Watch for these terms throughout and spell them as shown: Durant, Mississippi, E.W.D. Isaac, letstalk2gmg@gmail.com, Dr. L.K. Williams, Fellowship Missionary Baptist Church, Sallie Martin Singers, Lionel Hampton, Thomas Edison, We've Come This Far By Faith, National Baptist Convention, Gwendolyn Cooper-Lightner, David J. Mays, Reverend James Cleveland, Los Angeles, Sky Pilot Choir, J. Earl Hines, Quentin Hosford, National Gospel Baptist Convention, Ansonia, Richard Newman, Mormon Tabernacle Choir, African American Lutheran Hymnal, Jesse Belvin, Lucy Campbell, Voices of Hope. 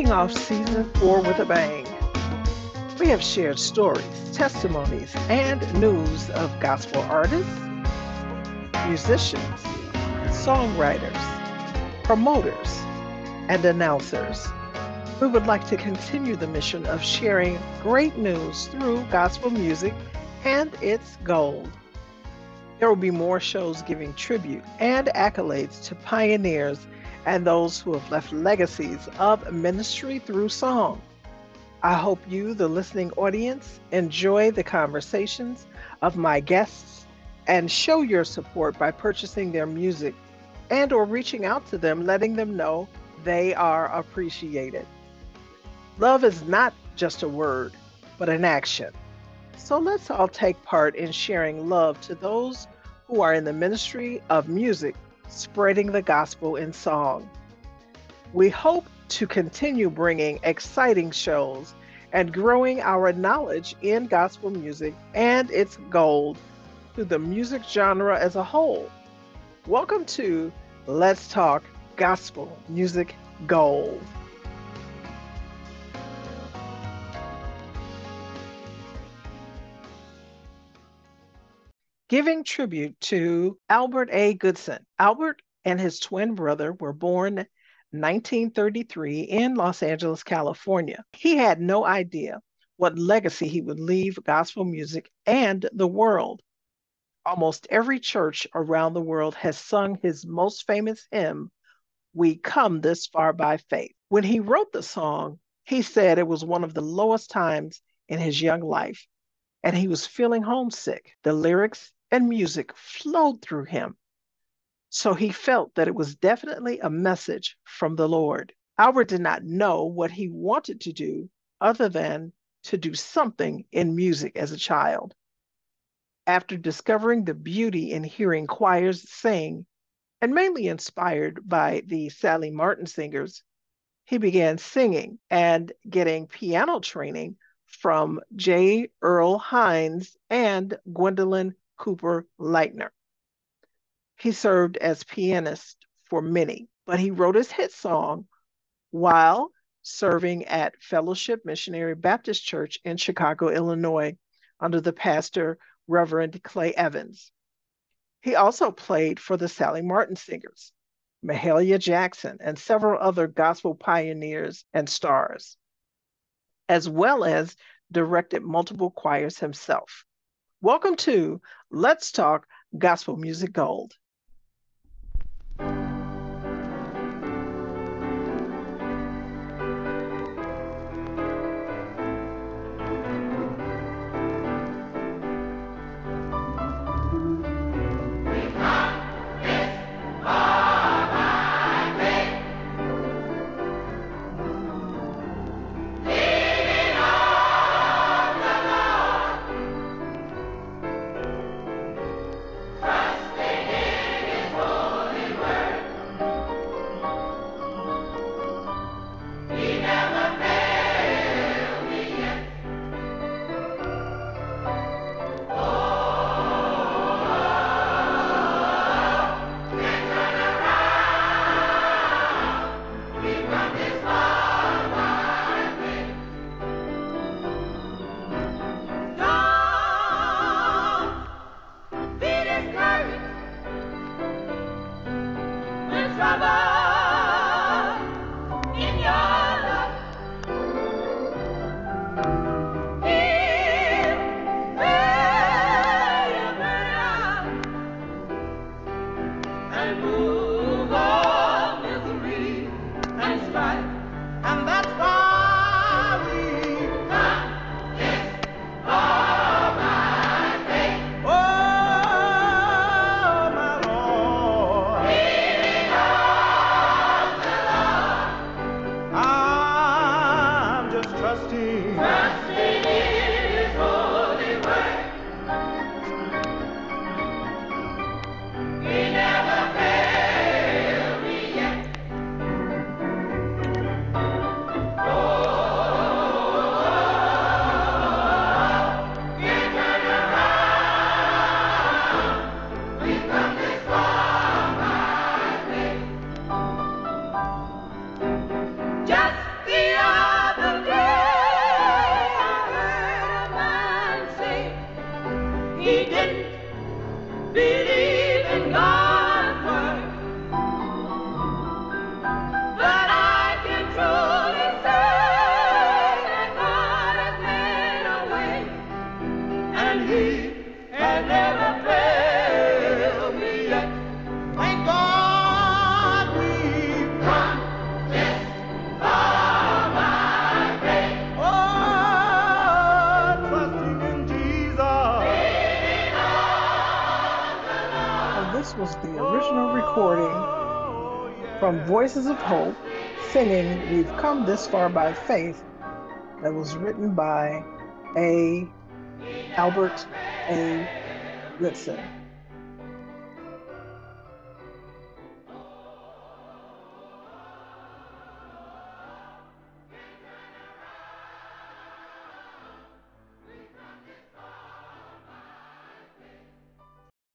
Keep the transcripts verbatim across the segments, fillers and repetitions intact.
kicking off season four with a bang. We have shared stories, testimonies, and news of gospel artists, musicians, songwriters, promoters, and announcers. We would like to continue the mission of sharing great news through gospel music and its gold. There will be more shows giving tribute and accolades to pioneers and those who have left legacies of ministry through song. I hope you, the listening audience, enjoy the conversations of my guests and show your support by purchasing their music and or reaching out to them, letting them know they are appreciated. Love is not just a word, but an action. So let's all take part in sharing love to those who are in the ministry of music, spreading the gospel in song. We hope to continue bringing exciting shows and growing our knowledge in gospel music and its gold to the music genre as a whole. Welcome to Let's Talk Gospel Music Gold. Giving tribute to Albert A. Goodson. Albert and his twin brother were born nineteen thirty-three in Los Angeles, California. He had no idea what legacy he would leave gospel music and the world. Almost every church around the world has sung his most famous hymn, "We Come This Far by Faith." When he wrote the song, he said it was one of the lowest times in his young life, and he was feeling homesick. The lyrics and music flowed through him, so he felt that it was definitely a message from the Lord. Albert did not know what he wanted to do other than to do something in music as a child. After discovering the beauty in hearing choirs sing, and mainly inspired by the Sallie Martin Singers, he began singing and getting piano training from J. Earl Hines and Gwendolyn Cooper-Lightner. He served as pianist for many, but he wrote his hit song while serving at Fellowship Missionary Baptist Church in Chicago, Illinois, under the pastor, Reverend Clay Evans. He also played for the Sallie Martin Singers, Mahalia Jackson, and several other gospel pioneers and stars, as well as directed multiple choirs himself. Welcome to Let's Talk Gospel Music Gold. Thank you. Eden, believe in God's word, that I can truly say that God has made a way, and He has never failed me yet. Thank God we've come this far by faith. Oh, trusting in Jesus. This was the original recording from Voices of Hope singing We've Come This Far by Faith that was written by A. Albert A. Goodson.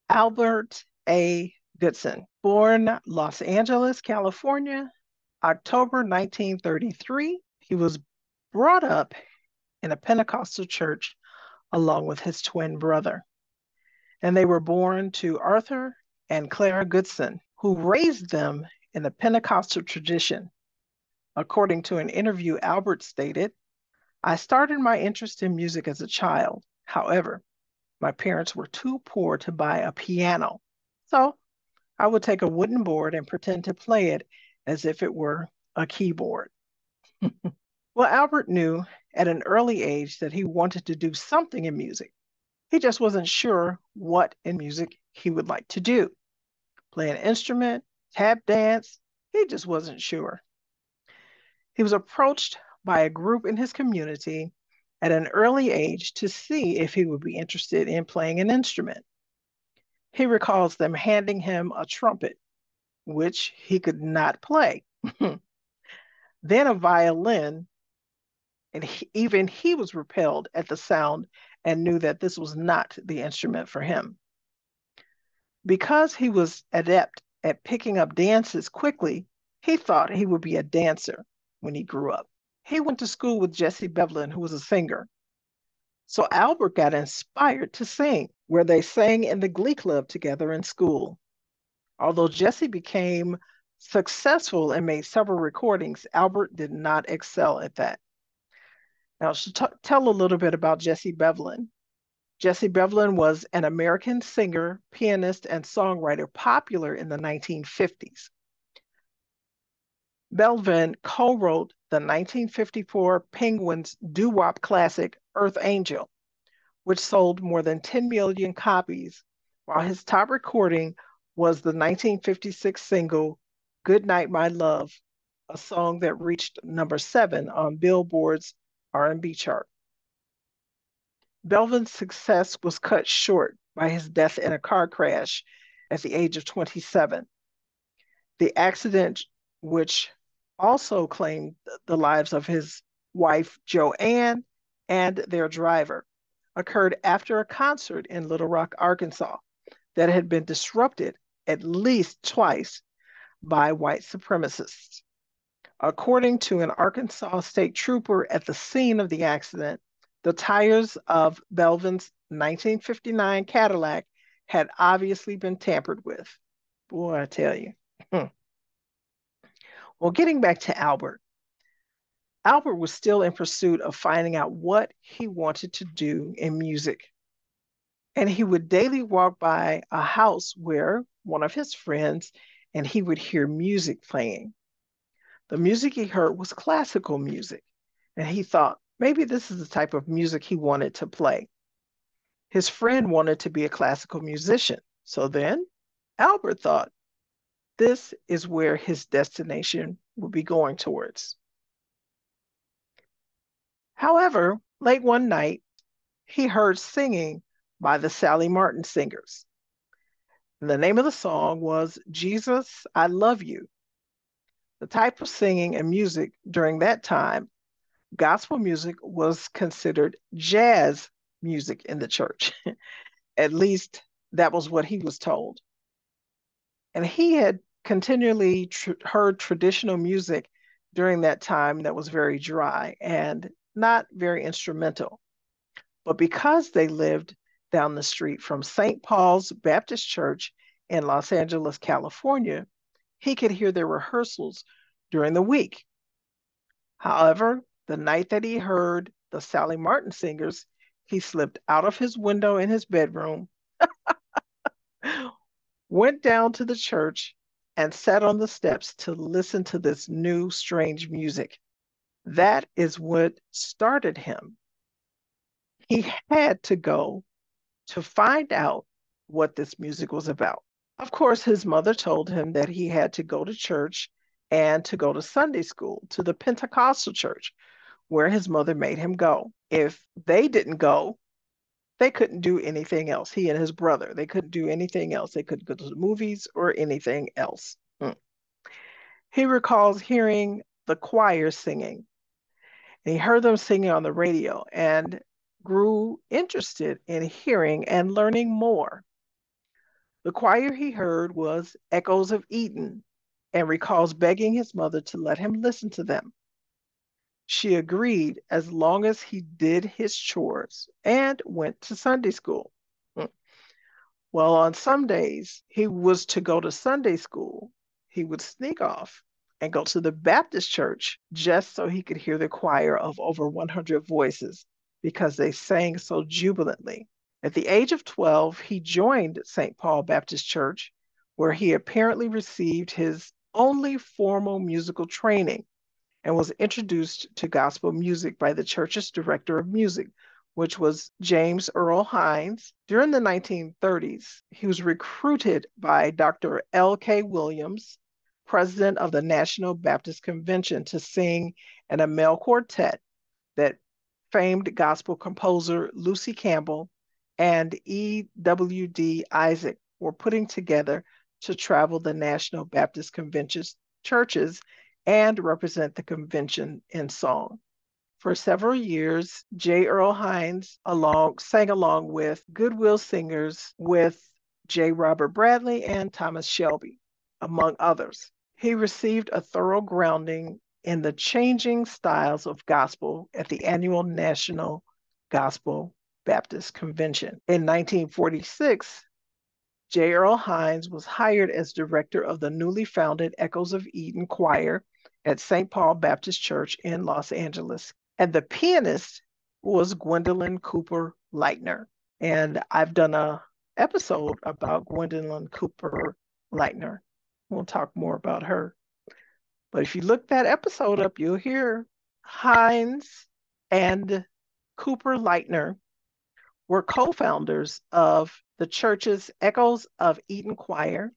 Albert A. Goodson, born Los Angeles, California, October nineteen thirty-three. He was brought up in a Pentecostal church along with his twin brother. And they were born to Arthur and Clara Goodson, who raised them in the Pentecostal tradition. According to an interview, Albert stated, "I started my interest in music as a child. However, my parents were too poor to buy a piano. So I would take a wooden board and pretend to play it as if it were a keyboard." Well, Albert knew at an early age that he wanted to do something in music. He just wasn't sure what in music he would like to do. Play an instrument, tap dance, he just wasn't sure. He was approached by a group in his community at an early age to see if he would be interested in playing an instrument. He recalls them handing him a trumpet, which he could not play, then a violin, and he, even he was repelled at the sound and knew that this was not the instrument for him. Because he was adept at picking up dances quickly, he thought he would be a dancer when he grew up. He went to school with Jesse Belvin, who was a singer. So Albert got inspired to sing, where they sang in the glee club together in school. Although Jesse became successful and made several recordings, Albert did not excel at that. Now, I should t- tell a little bit about Jesse Belvin. Jesse Belvin was an American singer, pianist, and songwriter popular in the nineteen fifties. Belvin co-wrote the nineteen fifty-four Penguins doo-wop classic Earth Angel, which sold more than ten million copies, while his top recording was the nineteen fifty-six single Good Night My Love, a song that reached number seven on Billboard's R and B chart. Belvin's success was cut short by his death in a car crash at the age of twenty-seven. The accident, which also claimed the lives of his wife, Joanne, and their driver, occurred after a concert in Little Rock, Arkansas, that had been disrupted at least twice by white supremacists. According to an Arkansas state trooper at the scene of the accident, the tires of Belvin's nineteen fifty-nine Cadillac had obviously been tampered with. Boy, I tell you. Well, getting back to Albert, Albert was still in pursuit of finding out what he wanted to do in music. And he would daily walk by a house where one of his friends, and he would hear music playing. The music he heard was classical music, and he thought maybe this is the type of music he wanted to play. His friend wanted to be a classical musician. So then Albert thought, this is where his destination would be going towards. However, late one night, he heard singing by the Sallie Martin Singers. And the name of the song was Jesus, I Love You. The type of singing and music during that time, gospel music was considered jazz music in the church. At least that was what he was told. And he had continually tr- heard traditional music during that time that was very dry and not very instrumental. But because they lived down the street from Saint Paul's Baptist Church in Los Angeles, California, he could hear their rehearsals during the week. However, the night that he heard the Sallie Martin Singers, he slipped out of his window in his bedroom, went down to the church, and sat on the steps to listen to this new, strange music. That is what started him. He had to go to find out what this music was about. Of course, his mother told him that he had to go to church and to go to Sunday school, to the Pentecostal church, where his mother made him go. If they didn't go, they couldn't do anything else. He and his brother, they couldn't do anything else. They couldn't go to the movies or anything else. Mm. He recalls hearing the choir singing. And he heard them singing on the radio and grew interested in hearing and learning more. The choir he heard was Echoes of Eden, and recalls begging his mother to let him listen to them. She agreed as long as he did his chores and went to Sunday school. Well, on some days he was to go to Sunday school. He would sneak off and go to the Baptist church just so he could hear the choir of over one hundred voices because they sang so jubilantly. At the age of twelve, he joined Saint Paul Baptist Church, where he apparently received his only formal musical training and was introduced to gospel music by the church's director of music, which was James Earl Hines. During the nineteen thirties, he was recruited by Doctor L K Williams, president of the National Baptist Convention, to sing in a male quartet that famed gospel composer Lucy Campbell and E W D Isaac were putting together to travel the National Baptist Convention's churches and represent the convention in song. For several years, J. Earl Hines along, sang along with Goodwill Singers with J. Robert Bradley and Thomas Shelby, among others. He received a thorough grounding in the changing styles of gospel at the annual National Gospel Baptist Convention. In nineteen forty-six, J. Earl Hines was hired as director of the newly founded Echoes of Eden Choir at Saint Paul Baptist Church in Los Angeles. And the pianist was Gwendolyn Cooper-Lightner. And I've done an episode about Gwendolyn Cooper-Lightner. We'll talk more about her. But if you look that episode up, you'll hear Hines and Cooper-Lightner were co-founders of the church's Echoes of Eden Choir,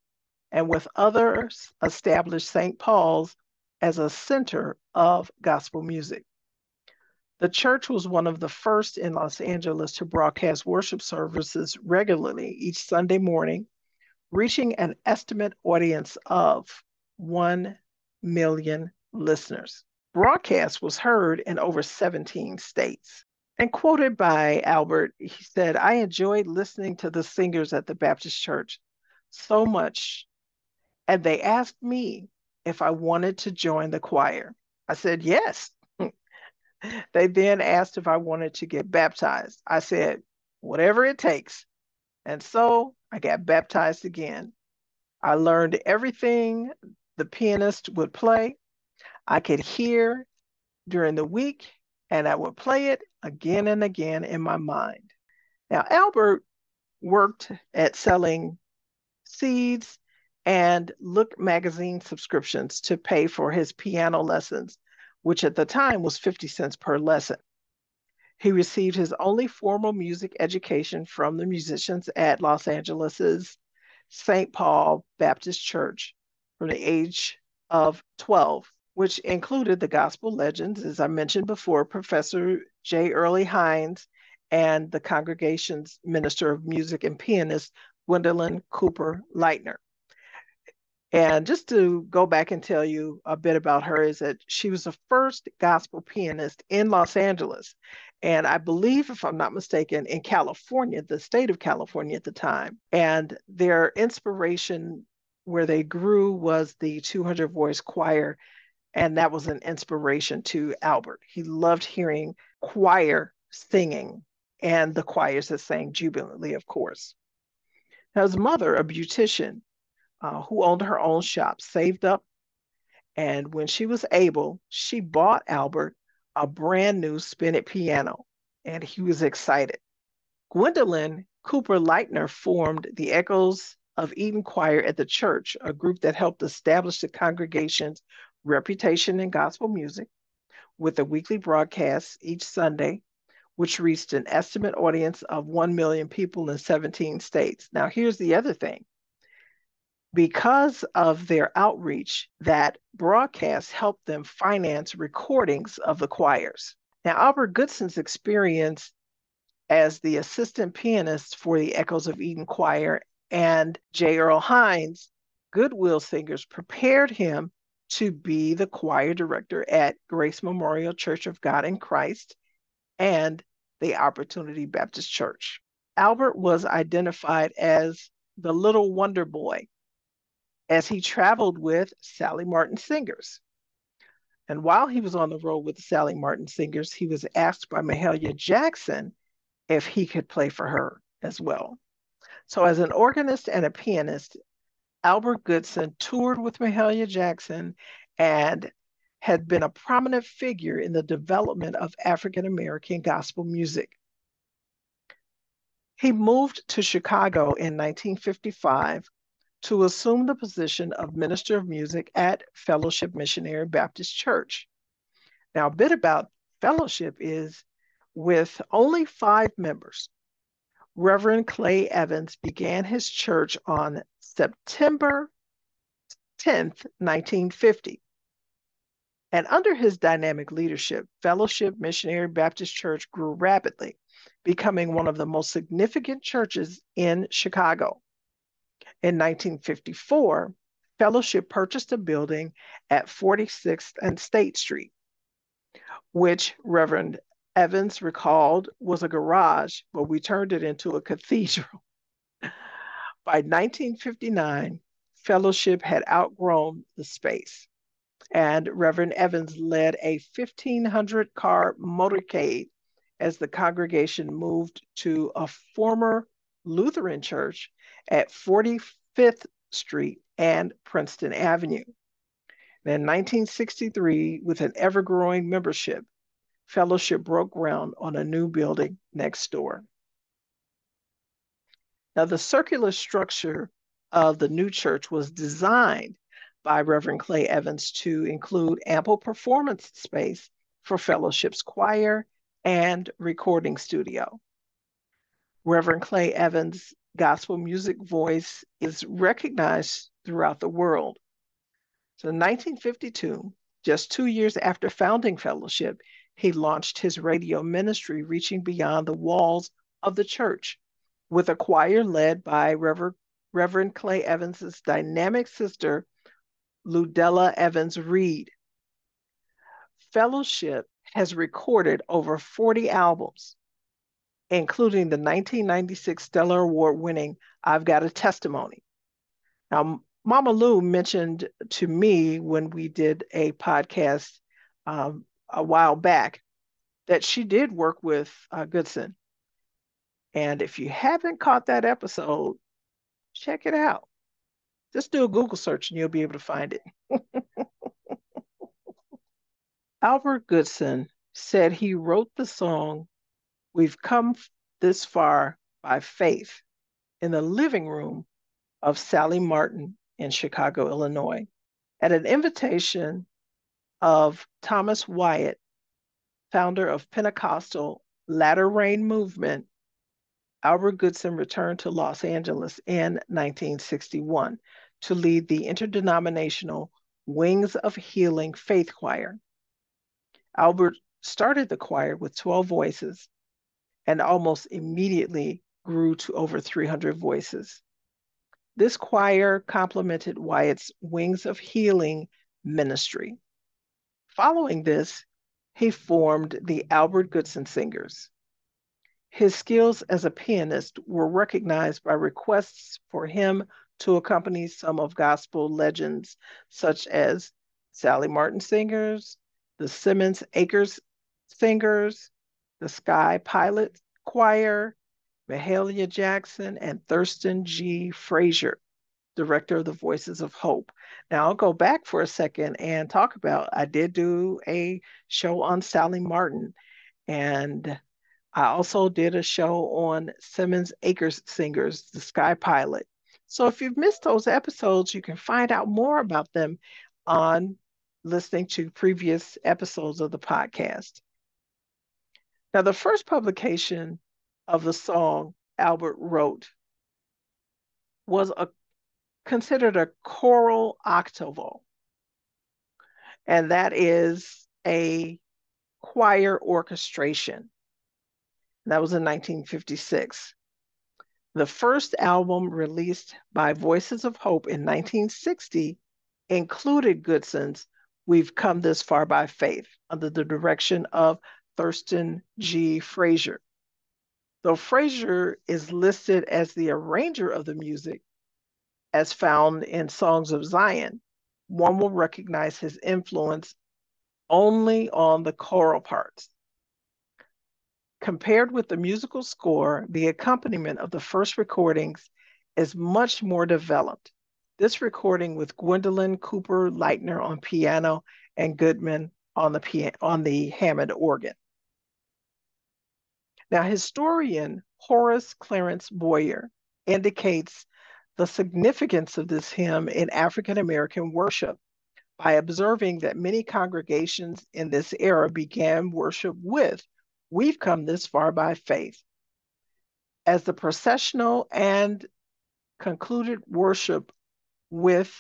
and with others established Saint Paul's as a center of gospel music. The church was one of the first in Los Angeles to broadcast worship services regularly each Sunday morning, reaching an estimate audience of one million listeners. Broadcast was heard in over seventeen states. And quoted by Albert, he said, "I enjoyed listening to the singers at the Baptist church so much, and they asked me if I wanted to join the choir. I said, yes. They then asked if I wanted to get baptized. I said, whatever it takes. And so I got baptized again. I learned everything the pianist would play. I could hear during the week, and I would play it again and again in my mind." Now, Albert worked at selling seeds and Look magazine subscriptions to pay for his piano lessons, which at the time was fifty cents per lesson. He received his only formal music education from the musicians at Los Angeles's Saint Paul Baptist Church from the age of twelve, which included the gospel legends, as I mentioned before, Professor J. Earl Hines, and the congregation's minister of music and pianist, Gwendolyn Cooper-Lightner. And just to go back and tell you a bit about her is that she was the first gospel pianist in Los Angeles. And I believe, if I'm not mistaken, in California, the state of California at the time. And their inspiration where they grew was the two hundred voice choir. And that was an inspiration to Albert. He loved hearing choir singing. and the choirs that sang jubilantly, of course. Now, his mother, a beautician uh, who owned her own shop, saved up, and when she was able, she bought Albert a brand new spinet piano, and he was excited. Gwendolyn Cooper-Lightner formed the Echoes of Eden Choir at the church, a group that helped establish the congregation's reputation in gospel music with a weekly broadcast each Sunday, which reached an estimate audience of one million people in seventeen states. Now, here's the other thing. Because of their outreach, that broadcast helped them finance recordings of the choirs. Now, Albert Goodson's experience as the assistant pianist for the Echoes of Eden Choir and J. Earl Hines, Goodwill Singers, prepared him to be the choir director at Grace Memorial Church of God in Christ and the Opportunity Baptist Church. Albert was identified as the Little Wonder Boy as he traveled with Sallie Martin Singers. And while he was on the road with the Sallie Martin Singers, he was asked by Mahalia Jackson if he could play for her as well. So as an organist and a pianist, Albert Goodson toured with Mahalia Jackson and had been a prominent figure in the development of African American gospel music. He moved to Chicago in nineteen fifty-five to assume the position of Minister of Music at Fellowship Missionary Baptist Church. Now, a bit about Fellowship is, with only five members, Reverend Clay Evans began his church on September tenth, nineteen fifty. And under his dynamic leadership, Fellowship Missionary Baptist Church grew rapidly, becoming one of the most significant churches in Chicago. In nineteen fifty-four, Fellowship purchased a building at forty-sixth and State Street, which Reverend Evans recalled was a garage, but we turned it into a cathedral. By nineteen fifty-nine, Fellowship had outgrown the space, and Reverend Evans led a fifteen hundred car motorcade as the congregation moved to a former Lutheran church at forty-fifth Street and Princeton Avenue. And in nineteen sixty-three, with an ever-growing membership, Fellowship broke ground on a new building next door. Now, the circular structure of the new church was designed by Reverend Clay Evans to include ample performance space for Fellowship's choir and recording studio. Reverend Clay Evans' gospel music voice is recognized throughout the world. So in nineteen fifty-two, just two years after founding Fellowship, he launched his radio ministry, reaching beyond the walls of the church, with a choir led by Reverend Clay Evans' dynamic sister, Ludella Evans Reed. Fellowship has recorded over forty albums, including the nineteen ninety-six Stellar Award-winning I've Got a Testimony. Now, Mama Lou mentioned to me when we did a podcast um, a while back that she did work with uh, Goodson. And if you haven't caught that episode, check it out. Just do a Google search and you'll be able to find it. Albert Goodson said he wrote the song, "We've Come This Far by Faith," in the living room of Sallie Martin in Chicago, Illinois, at an invitation of Thomas Wyatt, founder of Pentecostal Latter Rain Movement. Albert Goodson returned to Los Angeles in nineteen sixty-one to lead the interdenominational Wings of Healing Faith Choir. Albert started the choir with twelve voices and almost immediately grew to over three hundred voices. This choir complemented Wyatt's Wings of Healing ministry. Following this, he formed the Albert Goodson Singers. His skills as a pianist were recognized by requests for him to accompany some of gospel legends, such as Sallie Martin Singers, the Simmons-Akers Singers, the Sky Pilot Choir, Mahalia Jackson, and Thurston G. Frazier, director of the Voices of Hope. Now, I'll go back for a second and talk about, I did do a show on Sallie Martin, and I also did a show on Simmons-Akers Singers, the Sky Pilot. So if you've missed those episodes, you can find out more about them on listening to previous episodes of the podcast. Now, the first publication of the song Albert wrote was a, considered a choral octavo, and that is a choir orchestration. That was in nineteen fifty-six. The first album released by Voices of Hope in nineteen sixty included Goodson's We've Come This Far by Faith under the direction of Thurston G. Frazier. Though Frazier is listed as the arranger of the music, as found in Songs of Zion, one will recognize his influence only on the choral parts. Compared with the musical score, the accompaniment of the first recordings is much more developed. This recording with Gwendolyn Cooper-Lightner on piano and Goodman on the piano, on the Hammond organ. Now, historian Horace Clarence Boyer indicates the significance of this hymn in African American worship by observing that many congregations in this era began worship with We've Come This Far by Faith as the processional, and concluded worship with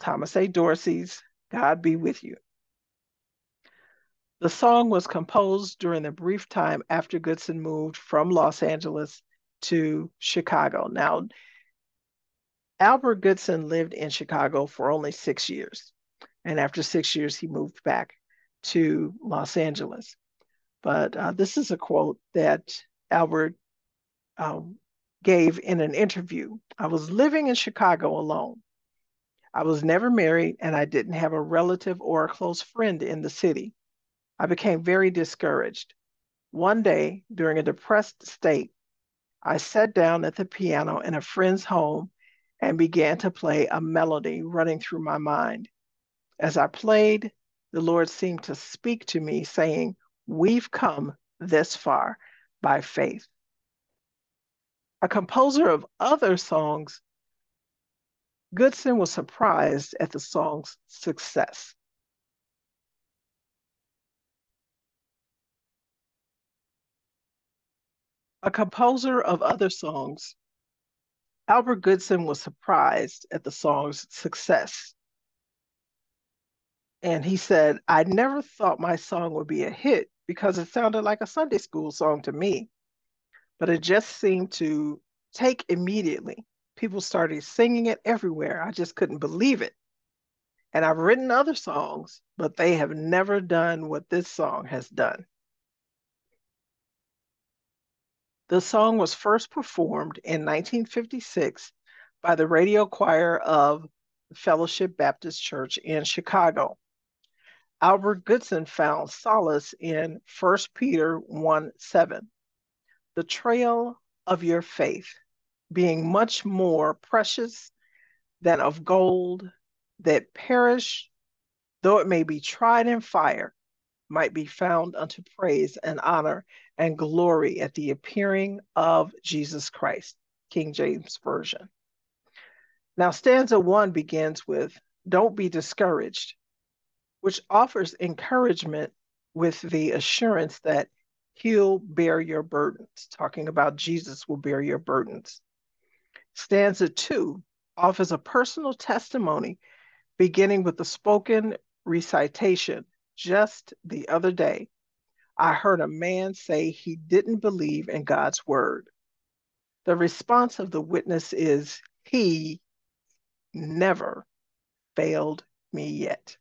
Thomas A. Dorsey's God Be With You. The song was composed during the brief time after Goodson moved from Los Angeles to Chicago. Now, Albert Goodson lived in Chicago for only six years. And after six years, he moved back to Los Angeles. But uh, this is a quote that Albert uh, gave in an interview. I was living in Chicago alone. I was never married, and I didn't have a relative or a close friend in the city. I became very discouraged. One day, during a depressed state, I sat down at the piano in a friend's home and began to play a melody running through my mind. As I played, the Lord seemed to speak to me, saying, "We've come this far by faith." A composer of other songs, Goodson was surprised at the song's success. A composer of other songs, Albert Goodson was surprised at the song's success. And he said, I never thought my song would be a hit because it sounded like a Sunday school song to me, but it just seemed to take immediately. People started singing it everywhere. I just couldn't believe it. And I've written other songs, but they have never done what this song has done. The song was first performed in nineteen fifty-six by the radio choir of Fellowship Baptist Church in Chicago. Albert Goodson found solace in First Peter one seven. The trail of your faith, being much more precious than of gold that perish, though it may be tried in fire, might be found unto praise and honor and glory at the appearing of Jesus Christ. King James Version. Now, stanza one begins with, don't be discouraged, which offers encouragement with the assurance that he'll bear your burdens, talking about Jesus will bear your burdens. Stanza two offers a personal testimony, beginning with the spoken recitation. Just the other day, I heard a man say he didn't believe in God's word. The response of the witness is, he never failed me yet.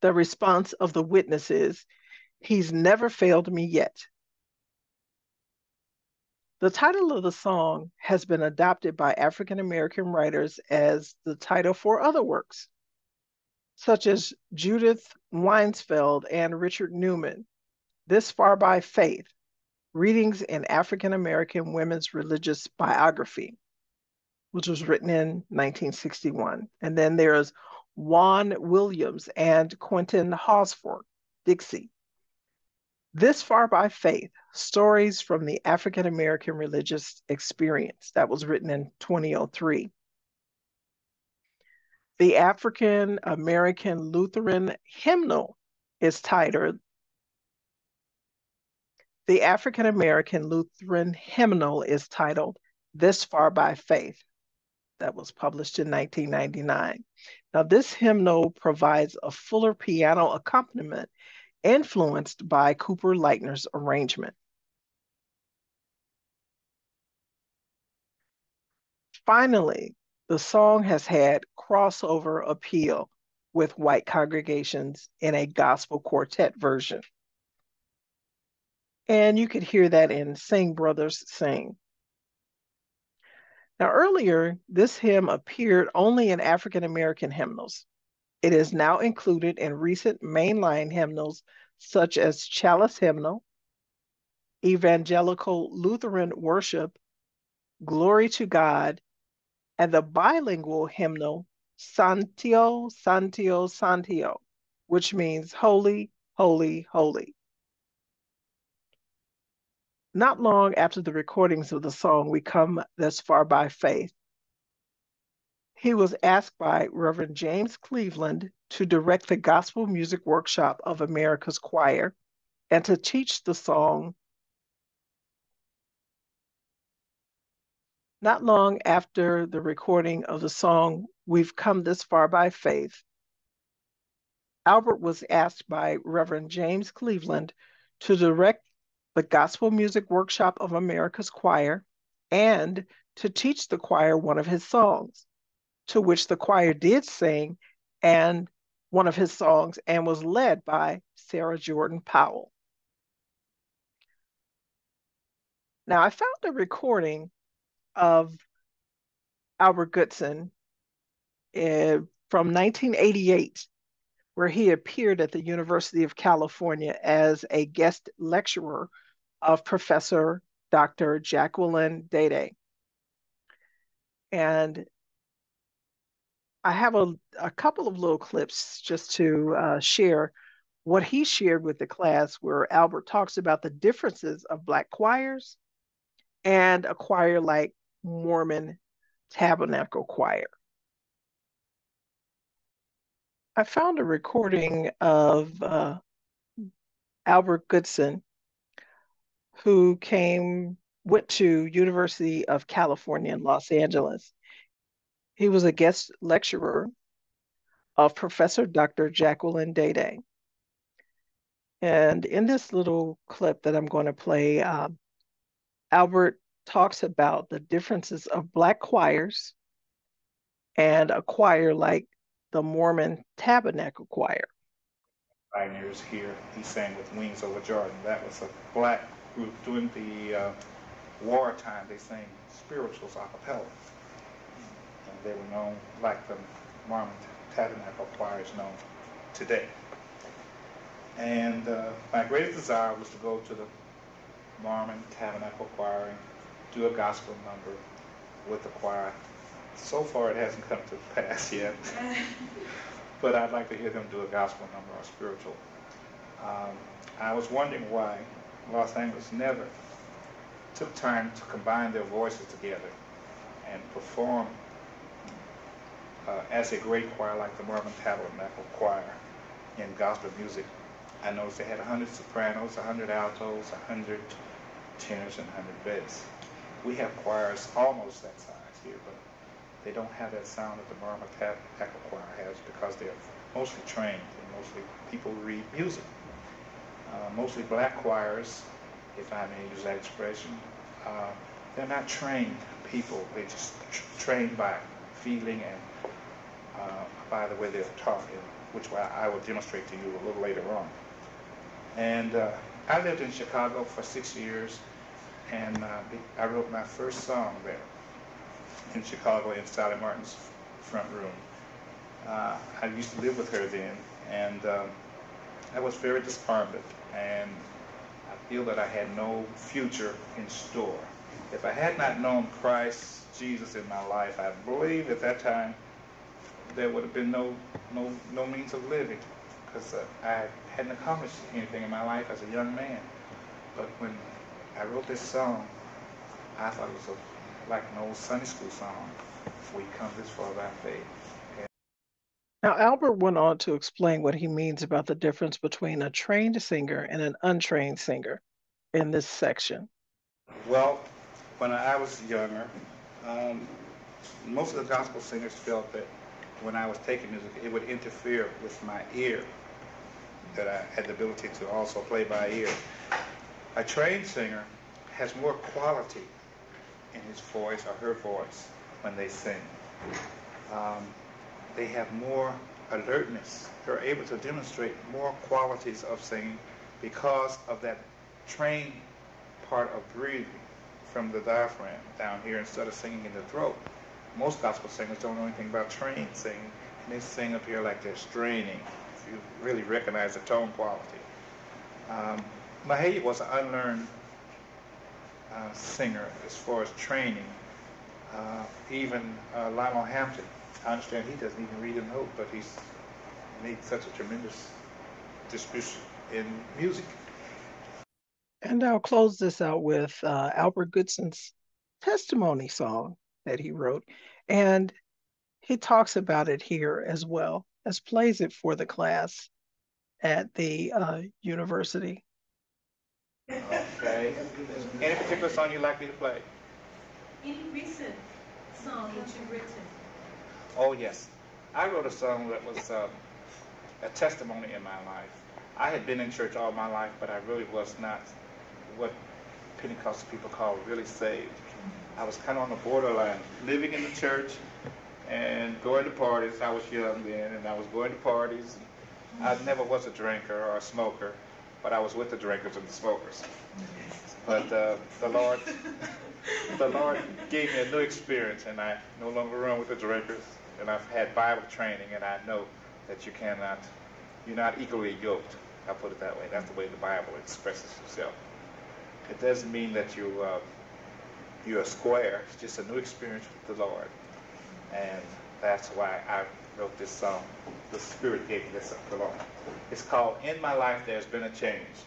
The response of the witness is, he's never failed me yet. The title of the song has been adopted by African American writers as the title for other works. such as Judith Weinsfeld and Richard Newman, This Far by Faith, Readings in African American Women's Religious Biography, which was written in nineteen sixty-one. And then there's Juan Williams and Quentin Hosford, Dixie, This Far by Faith, Stories from the African American Religious Experience. That was written in twenty oh three. The African American Lutheran Hymnal is titled The African American Lutheran Hymnal is titled This Far by Faith. That was published in nineteen ninety-nine. Now, this hymnal provides a fuller piano accompaniment influenced by Cooper-Lightner's arrangement. Finally, the song has had crossover appeal with white congregations in a gospel quartet version. And you could hear that in Sing Brothers Sing. Now, earlier, this hymn appeared only in African American hymnals. It is now included in recent mainline hymnals such as Chalice Hymnal, Evangelical Lutheran Worship, Glory to God, and the bilingual hymnal Santio, Santio, Santio, which means Holy, Holy, Holy. Not long after the recordings of the song, We Come This Far by Faith, he was asked by Reverend James Cleveland to direct the Gospel Music Workshop of America's Choir and to teach the song. Not long after the recording of the song, We've Come This Far by Faith, Albert was asked by Reverend James Cleveland to direct the Gospel Music Workshop of America's Choir and to teach the choir one of his songs, to which the choir did sing and one of his songs and was led by Sarah Jordan Powell. Now, I found a recording of Albert Goodson uh, from nineteen eighty-eight, where he appeared at the University of California as a guest lecturer of Professor Doctor Jacqueline DjeDje. And I have a, a couple of little clips just to uh, share what he shared with the class, where Albert talks about the differences of Black choirs and a choir like Mormon Tabernacle Choir. I found a recording of uh, Albert Goodson, who came, went to University of California in Los Angeles. He was a guest lecturer of Professor Doctor Jacqueline DjeDje. And in this little clip that I'm going to play, uh, Albert talks about the differences of Black choirs and a choir like the Mormon Tabernacle Choir. Pioneers here, he sang with Wings Over Jordan. That was a Black group during the uh, wartime. They sang spirituals a cappella. They were known like the Mormon Tabernacle Choir is known today. And uh, my greatest desire was to go to the Mormon Tabernacle Choir and do a gospel number with the choir. So far it hasn't come to pass yet, but I'd like to hear them do a gospel number or spiritual. Um, I was wondering why Los Angeles never took time to combine their voices together and perform Uh, as a great choir like the Mormon Tabernacle Choir in gospel music. I noticed they had one hundred sopranos, one hundred altos, one hundred tenors, and one hundred bass. We have choirs almost that size here, but they don't have that sound that the Mormon Tabernacle Choir has because they're mostly trained and mostly people read music. Uh, mostly Black choirs, if I may use that expression, uh, they're not trained people. They're just tr trained by feeling and Uh, by the way they're taught, which I will demonstrate to you a little later on. And uh, I lived in Chicago for six years, and uh, I wrote my first song there in Chicago in Sallie Martin's front room. uh, I used to live with her then, and um, I was very despondent, and I feel that I had no future in store. If I had not known Christ Jesus in my life, I believe at that time there would have been no no no means of living, because uh, I hadn't accomplished anything in my life as a young man. But when I wrote this song, I thought it was a, like an old Sunday school song, "If we come this far by faith." And now Albert went on to explain what he means about the difference between a trained singer and an untrained singer in this section. Well, when I was younger, um, most of the gospel singers felt that when I was taking music, it would interfere with my ear, that I had the ability to also play by ear. A trained singer has more quality in his voice or her voice when they sing. Um, they have more alertness. They're able to demonstrate more qualities of singing because of that trained part of breathing from the diaphragm down here instead of singing in the throat. Most gospel singers don't know anything about trained singing, and they sing up here like they're straining, if you really recognize the tone quality. Um, Mahalia was an unlearned uh, singer as far as training. Uh, even uh, Lionel Hampton, I understand he doesn't even read a note, but he's made such a tremendous distribution in music. And I'll close this out with uh, Albert Goodson's testimony song that he wrote, and he talks about it here as well as plays it for the class at the uh, university. Okay. Any particular song you'd like me to play? Any recent song that you've written? Oh yes, I wrote a song that was uh, a testimony in my life. I had been in church all my life, but I really was not what Pentecostal people call really saved. I was kind of on the borderline, living in the church and going to parties. I was young then, and I was going to parties. I never was a drinker or a smoker, but I was with the drinkers and the smokers. But uh, the Lord, the Lord gave me a new experience, and I no longer run with the drinkers. And I've had Bible training, and I know that you cannot, you're not equally yoked. I'll put it that way. That's the way the Bible expresses itself. It doesn't mean that you. Uh, You're a square. It's just a new experience with the Lord, and that's why I wrote this song. The Spirit gave me this up along. It's called "In My Life There's Been a Change."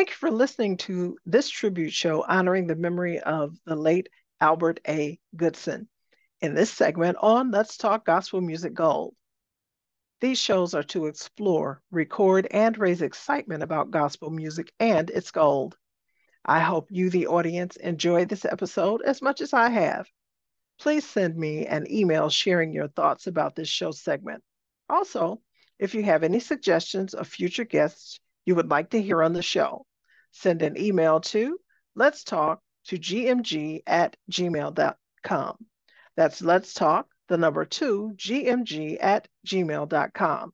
Thank you for listening to this tribute show honoring the memory of the late Albert A. Goodson. In this segment on Let's Talk Gospel Music Gold. These shows are to explore, record, and raise excitement about gospel music and its gold. I hope you, the audience, enjoyed this episode as much as I have. Please send me an email sharing your thoughts about this show segment. Also, if you have any suggestions of future guests you would like to hear on the show, send an email to let's talk to gmg at gmail.com. That's let's talk, the number two, gmg at gmail.com.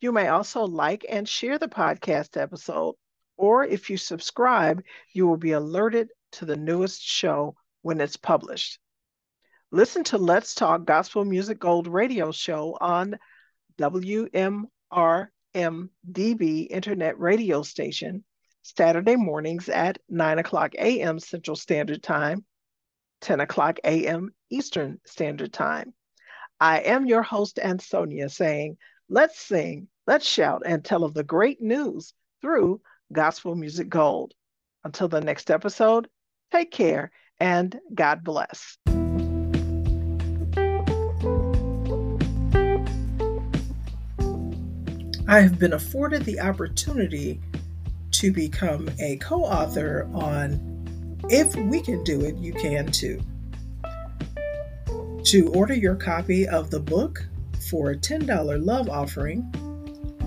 You may also like and share the podcast episode, or if you subscribe, you will be alerted to the newest show when it's published. Listen to Let's Talk Gospel Music Gold radio show on W M R M D B Internet Radio Station, Saturday mornings at nine o'clock a m Central Standard Time, ten o'clock a m Eastern Standard Time. I am your host, Ansonia, saying, let's sing, let's shout, and tell of the great news through Gospel Music Gold. Until the next episode, take care and God bless. I have been afforded the opportunity to become a co-author on If We Can Do It, You Can Too. To order your copy of the book for a ten dollars love offering,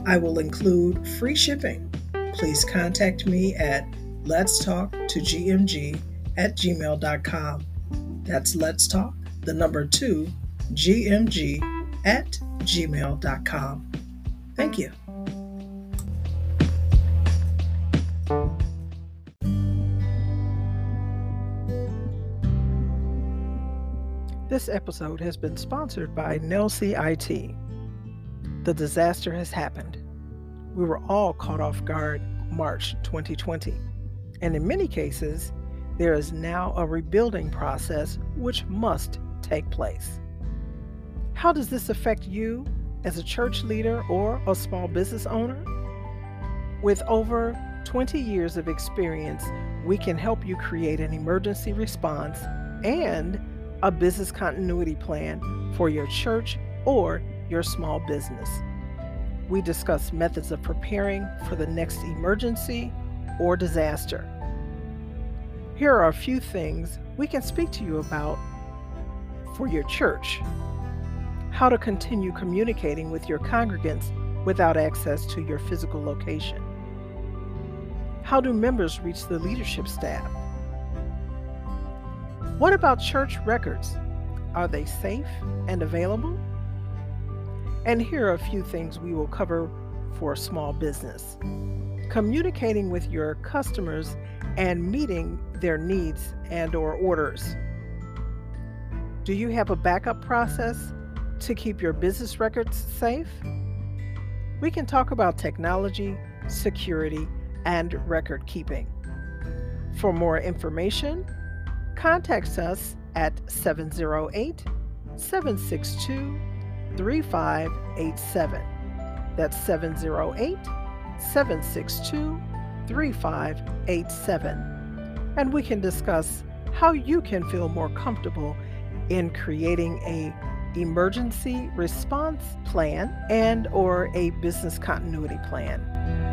I will include free shipping. Please contact me at letstalktogmg at gmail.com. That's let's talk, the number two, gmg at gmail.com. Thank you. This episode has been sponsored by N E L C I T. The disaster has happened. We were all caught off guard March twenty twenty. And in many cases, there is now a rebuilding process which must take place. How does this affect you? As a church leader or a small business owner? With over twenty years of experience, we can help you create an emergency response and a business continuity plan for your church or your small business. We discuss methods of preparing for the next emergency or disaster. Here are a few things we can speak to you about for your church. How to continue communicating with your congregants without access to your physical location. How do members reach the leadership staff? What about church records? Are they safe and available? And here are a few things we will cover for small business. Communicating with your customers and meeting their needs and or orders. Do you have a backup process to keep your business records safe? We can talk about technology, security, and record keeping. For more information, contact us at seven oh eight, seven six two, three five eight seven. That's seven oh eight, seven six two, three five eight seven. And we can discuss how you can feel more comfortable in creating a emergency response plan and or a business continuity plan.